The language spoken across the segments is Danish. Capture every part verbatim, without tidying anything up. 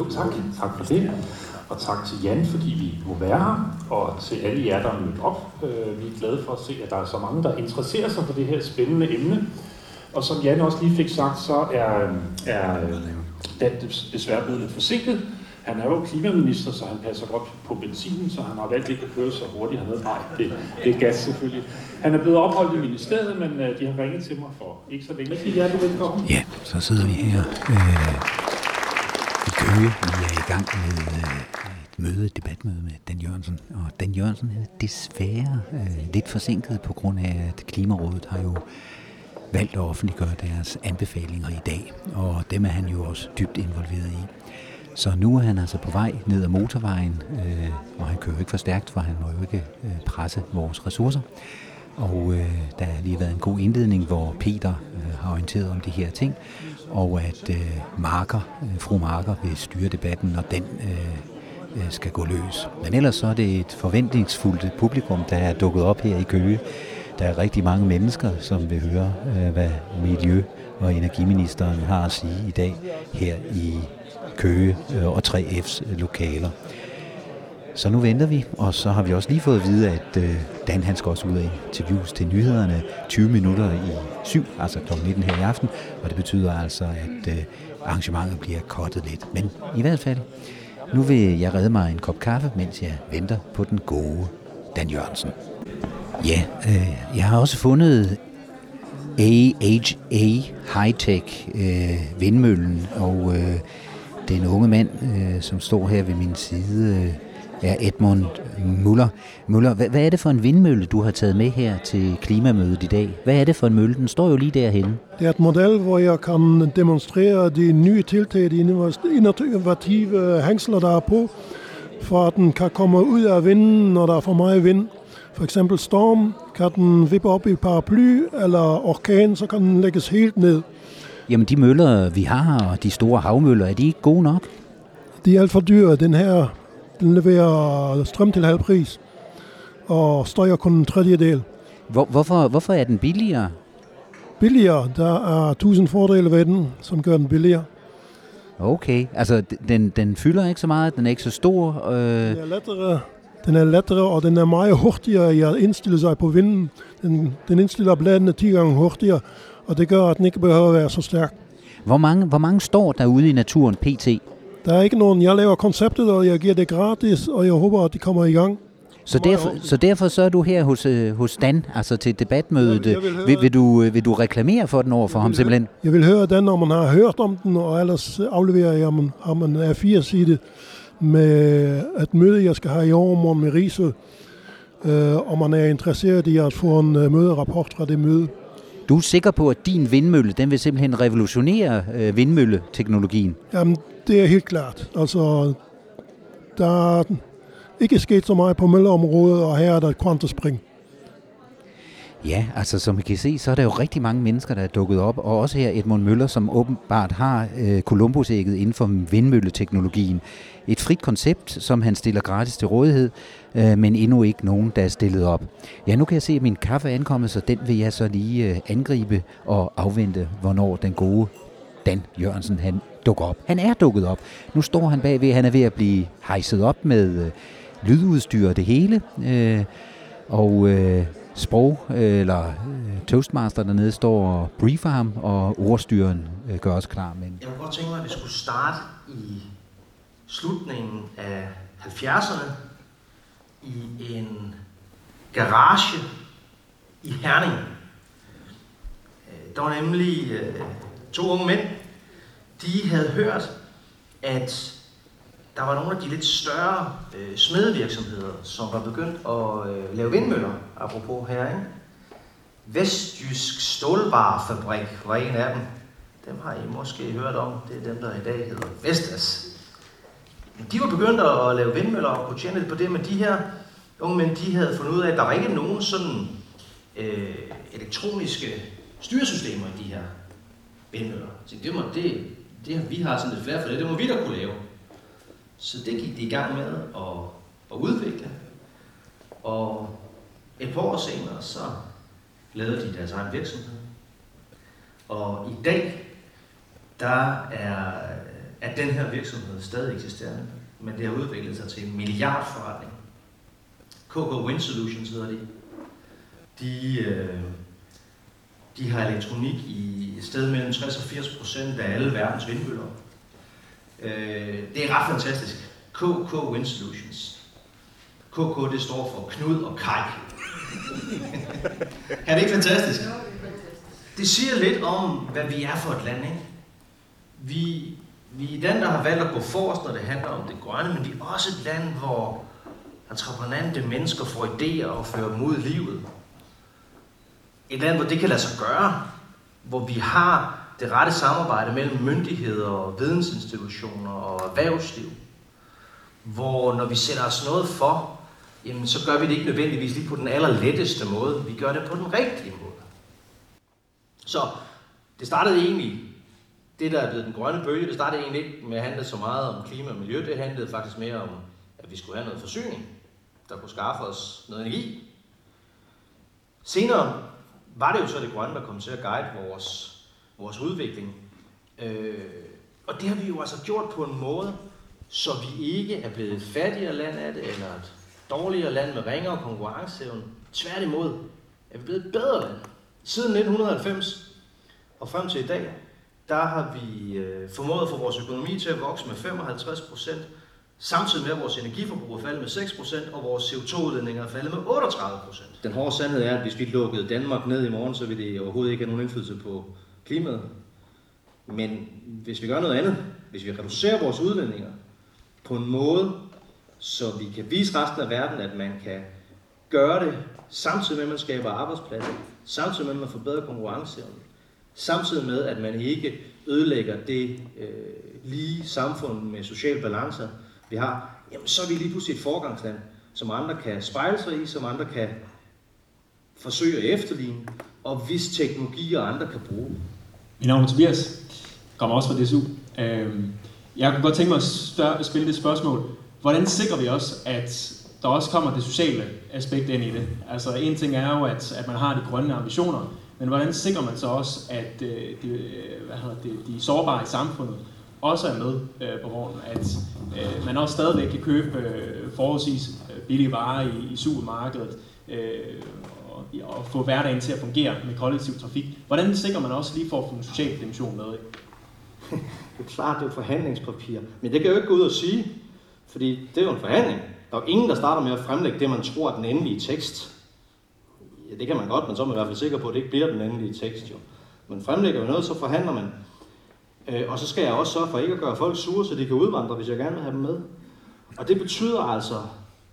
Jo, tak. Tak for det. Og tak til Jan, fordi vi må være her, og til alle jer, der er mødt op. Vi er glade for at se, at der er så mange, der interesserer sig for det her spændende emne. Og som Jan også lige fik sagt, så er, er Dan desværre blevet lidt forsinket. Han er jo klimaminister, så han passer godt på benzinen, så han har valgt ikke at køre så hurtigt hernede. Nej, det, det er gas selvfølgelig. Han er blevet opholdt i ministeriet, men de har ringet til mig for ikke så længe. Sige hjertelig velkommen. Ja, så sidder vi her øh, i Køge. Vi er i gang med et møde, et debatmøde med Dan Jørgensen. Og Dan Jørgensen er desværre øh, lidt forsinket på grund af, at Klimarådet har jo valgt at offentliggøre deres anbefalinger i dag. Og dem er han jo også dybt involveret i. Så nu er han altså på vej ned ad motorvejen, øh, og han kører ikke for stærkt, for han må jo ikke øh, presse vores ressourcer. Og øh, der har lige været en god indledning, hvor Peter øh, har orienteret om de her ting, og at øh, Marker, øh, Fru Marker vil styre debatten, og den øh, øh, skal gå løs. Men ellers så er det et forventningsfuldt publikum, der er dukket op her i Køge. Der er rigtig mange mennesker, som vil høre, øh, hvad miljø- og energiministeren har at sige i dag her i Køge og tre F's lokaler. Så nu venter vi, og så har vi også lige fået at vide, at Dan han skal også ud af interviews til nyhederne tyve minutter i syv, altså klokken nitten her i aften, og det betyder altså, at arrangementet bliver cuttet lidt. Men i hvert fald, nu vil jeg redde mig en kop kaffe, mens jeg venter på den gode Dan Jørgensen. Ja, øh, jeg har også fundet A H A High Tech øh, vindmøllen, og øh, den unge mand, øh, som står her ved min side, øh, er Edmund Møller. Møller, hvad, hvad er det for en vindmølle, du har taget med her til klimamødet i dag? Hvad er det for en mølle? Den står jo lige derhenne. Det er et model, hvor jeg kan demonstrere de nye tiltag, de innovative hængsler, der er på, for at den kan komme ud af vinden, når der er for meget vind. For eksempel storm, kan den vippe op i paraply, eller orkan, så kan den lægges helt ned. Jamen de møller, vi har, og de store havmøller, er de ikke gode nok? De er alt for dyre. Den her, den leverer strøm til halv pris, og støjer kun en tredjedel. Hvor, hvorfor, hvorfor er den billigere? Billigere? Der er tusind fordele ved den, som gør den billigere. Okay, altså den, den fylder ikke så meget, den er ikke så stor. Øh... Den er lettere. Den er lettere, og den er meget hurtigere i at indstille sig på vinden. Den, den indstiller bladene ti gange hurtigere, og det gør, at den ikke behøver at være så stærk. Hvor mange, hvor mange står der ude i naturen P T? Der er ikke nogen. Jeg laver konceptet, og jeg giver det gratis, og jeg håber, at de kommer i gang. Så derfor, så derfor så er du her hos, hos Dan, altså til debatmødet. Jeg vil, jeg vil, høre, vil, vil, du, vil du reklamere for den over for ham simpelthen? Høre, jeg vil høre Dan, når man har hørt om den, og ellers afleverer jeg ham en A fire side. Med et møde, jeg skal have i overmorgen med Riese, øh, og man er interesseret i at få en øh, møderapport fra det møde. Du er sikker på, at din vindmølle, den vil simpelthen revolutionere øh, vindmølleteknologien? Jamen, det er helt klart. Altså, der er ikke sket så meget på mølleområdet, og her er der et kvantespring. Ja, altså som I kan se, så er der jo rigtig mange mennesker, der er dukket op, og også her Edmund Møller, som åbenbart har øh, Columbus-ægget inden for vindmølleteknologien. Et frit koncept, som han stiller gratis til rådighed, øh, men endnu ikke nogen, der er stillet op. Ja, nu kan jeg se, at min kaffe er ankommet, så den vil jeg så lige øh, angribe og afvente, hvornår den gode Dan Jørgensen han dukker op. Han er dukket op. Nu står han bagved, han er ved at blive hejset op med øh, lydudstyr og det hele, øh, og... Øh, Sprog, eller Toastmaster dernede, står og briefer ham, og ordstyren gør os klar. Men... Jeg kunne godt tænke mig, at vi skulle starte i slutningen af halvfjerdserne i en garage i Herning. Der var nemlig to unge mænd. De havde hørt, at der var nogle af de lidt større øh, smedevirksomheder, som var begyndt at øh, lave vindmøller, apropos herinde. Vestjysk Stålvarefabrik var en af dem. Dem har I måske hørt om. Det er dem, der i dag hedder Vestas. Men de var begyndt at lave vindmøller og kunne tjene lidt på det, men de her unge mænd, de havde fundet ud af, at der var ikke nogen sådan øh, elektroniske styresystemer i de her vindmøller. Så det må det, det vi har sådan lidt flere for det, det må vi da kunne lave. Så det gik de i gang med at, at udvikle, og et par år senere, så lavede de deres egen virksomhed. Og i dag, der er at den her virksomhed stadig eksisterende, men det har udviklet sig til en milliardforretning. K K Wind Solutions hedder de. De, øh, de har elektronik i et sted mellem tres og firs procent af alle verdens vindmøller. Øh, det er ret fantastisk. K K Wind Solutions. K K, det står for Knud og Kaj. Er det ikke fantastisk? Det siger lidt om, hvad vi er for et land, ikke? Vi, vi er den, der har valgt at gå forrest, når det handler om det grønne, men vi er også et land, hvor entreprenante mennesker får idéer og fører dem ud i livet. Et land, hvor det kan lade sig gøre, hvor vi har det rette samarbejde mellem myndigheder og vidensinstitutioner og erhvervsliv, hvor når vi sætter os noget for, jamen, så gør vi det ikke nødvendigvis lige på den allerletteste måde, vi gør det på den rigtige måde. Så det startede egentlig, det der er blevet den grønne bølge, det startede egentlig ikke med at handle så meget om klima og miljø, det handlede faktisk mere om, at vi skulle have noget forsyning, der kunne skaffe os noget energi. Senere var det jo så det grønne, der kom til at guide vores, vores udvikling. Øh, og det har vi jo altså gjort på en måde, så vi ikke er blevet et fattigere land af det, eller et dårligere land med ringere konkurrenceevne. Tværtimod er vi blevet et bedre land. Siden nitten halvfems og frem til i dag, der har vi øh, formået at få vores økonomi til at vokse med femoghalvtreds procent, samtidig med at vores energiforbrug er faldet med seks procent, og vores C O to udledninger er faldet med otteogtredive procent. Den hårde sandhed er, at hvis vi lukkede Danmark ned i morgen, så vil det overhovedet ikke have nogen indflydelse på klimaet. Men hvis vi gør noget andet, hvis vi reducerer vores udledninger på en måde, så vi kan vise resten af verden, at man kan gøre det, samtidig med, at man skaber arbejdspladser, samtidig med, at man forbedrer konkurrenceevnen, samtidig med, at man ikke ødelægger det øh, lige samfund med social balance, vi har, jamen så er vi lige pludselig et foregangsland, som andre kan spejle sig i, som andre kan forsøge at efterligne, og hvis teknologier andre kan bruge. Mit navn er Tobias, kommer også fra D S U. Jeg kunne godt tænke mig at spille det spørgsmål. Hvordan sikrer vi os, at der også kommer det sociale aspekt ind i det? Altså en ting er jo, at, at man har de grønne ambitioner, men hvordan sikrer man så også, at de, hvad hedder det, de sårbare i samfundet også er med på vognen? At man også stadigvæk kan købe forholdsvis billige varer i, i supermarkedet og, og få hverdagen til at fungere med kollektiv trafik. Hvordan sikrer man også lige for at få en social dimension med? Det er klart, det er forhandlingspapir, men det kan jo ikke gå ud og sige, fordi det er jo en forhandling. Der er ingen, der starter med at fremlægge det, man tror er den endelige tekst. Ja, det kan man godt, men så er man i hvert fald sikker på, at det ikke bliver den endelige tekst. Jo. Man fremlægger jo noget, så forhandler man. Øh, og så skal jeg også sørge for ikke at gøre folk sure, så de kan udvandre, hvis jeg gerne vil have dem med. Og det betyder altså,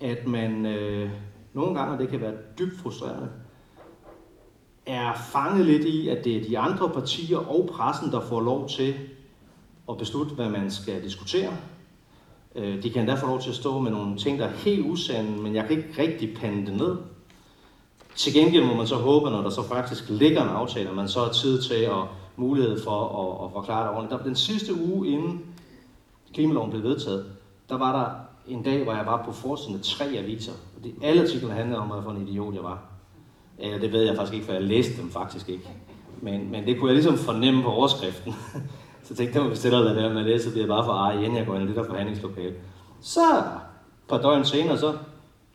at man øh, nogle gange, og det kan være dybt frustrerende, er fanget lidt i, at det er de andre partier og pressen, der får lov til at beslutte, hvad man skal diskutere. De kan endda få lov til at stå med nogle ting, der er helt usande, men jeg kan ikke rigtig pande det ned. Til gengæld må man så håbe, når der så faktisk ligger en aftale, at man så har tid til og mulighed for at, at forklare det ordentligt. Den sidste uge, inden klimaloven blev vedtaget, der var der en dag, hvor jeg var på forsiden af tre aviser. Det alle artikler handlede om, hvad for en idiot jeg var. Det ved jeg faktisk ikke, for jeg læste dem faktisk ikke. Men, men det kunne jeg ligesom fornemme på overskriften. Så tænkte jeg, hvis det der lader være med at læse, bliver bare for arg igen, jeg går ind i det der forhandlingslokale. Så et par døgn senere, så...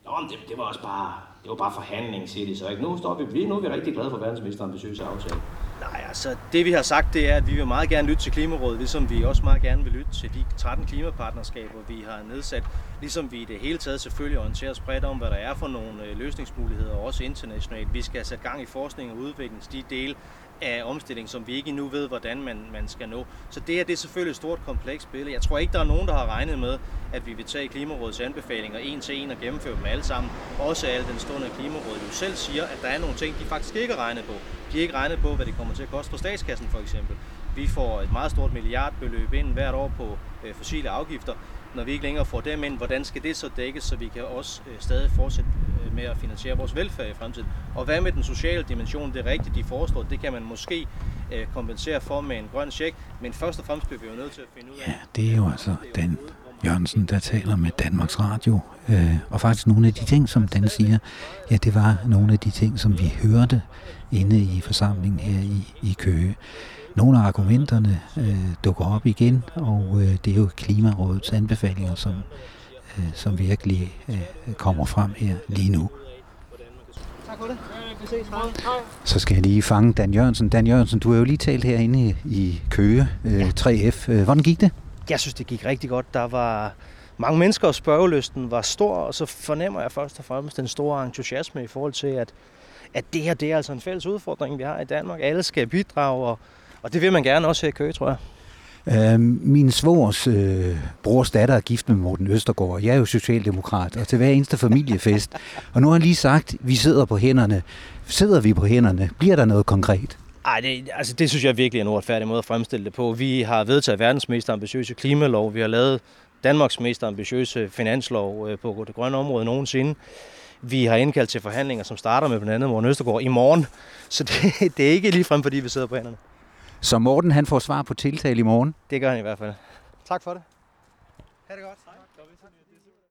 Nå, det, det var også bare... Det var bare forhandling, siger de så ikke. Nu står vi lige nu, er vi rigtig glade for verdens mest ambitiøse aftale. Nej, altså det vi har sagt, det er, at vi vil meget gerne lytte til Klimarådet, ligesom vi også meget gerne vil lytte til de tretten klimapartnerskaber, vi har nedsat. Ligesom vi i det hele taget selvfølgelig orienterer bredt om, hvad der er for nogle løsningsmuligheder, også internationalt. Vi skal have sat gang i forskning og udvikling, de dele af omstilling, som vi ikke endnu ved, hvordan man, man skal nå. Så det her, det er selvfølgelig et stort, komplekst billede. Jeg tror ikke, der er nogen, der har regnet med, at vi vil tage Klimarådets anbefalinger en til en og gennemføre dem alle sammen. Også alle den stående Klimarådet jo selv siger, at der er nogle ting, de faktisk ikke har regnet på. De har ikke regnet på, hvad det kommer til at koste for statskassen for eksempel. Vi får et meget stort milliardbeløb ind hvert år på øh, fossile afgifter. Når vi ikke længere får dem ind, hvordan skal det så dækkes, så vi kan også øh, stadig fortsætte øh, med at finansiere vores velfærd i fremtiden? Og hvad med den sociale dimension? Det er rigtigt, de foreslår, det kan man måske øh, kompensere for med en grøn check, men først og fremmest bliver vi jo nødt til at finde ud af... Ja, det er jo altså Dan Jørgensen, der taler med Danmarks Radio, øh, og faktisk nogle af de ting, som Dan siger, ja, det var nogle af de ting, som vi hørte inde i forsamlingen her i, i Køge. Nogle af argumenterne øh, dukker op igen, og øh, det er jo Klimarådets anbefalinger, som, øh, som virkelig øh, kommer frem her lige nu. Tak for det. Så skal jeg lige fange Dan Jørgensen. Dan Jørgensen, du har jo lige talt herinde i Køge, øh, ja. tre F. Hvordan gik det? Jeg synes, det gik rigtig godt. Der var mange mennesker, og spørgelysten var stor, og så fornemmer jeg først og fremmest den store entusiasme i forhold til, at at det her, det er altså en fælles udfordring, vi har i Danmark. Alle skal bidrage, og, og det vil man gerne også her i Køge, tror jeg. Øh, min svogers øh, brors datter er gift med Morten Østergaard. Jeg er jo socialdemokrat, og til hver eneste familiefest. Og nu har han lige sagt, vi sidder på hænderne. Sidder vi på hænderne? Bliver der noget konkret? Ej, det, altså, det synes jeg virkelig er en uretfærdig måde at fremstille det på. Vi har vedtaget verdens mest ambitiøse klimalov. Vi har lavet Danmarks mest ambitiøse finanslov øh, på det grønne område nogensinde. Vi har indkaldt til forhandlinger, som starter med blandt andet Morten Østergaard i morgen. Så det, det er ikke ligefrem, fordi vi sidder på hænderne. Så Morten, han får svar på tiltale i morgen? Det gør han i hvert fald. Tak for det. Ha' det godt.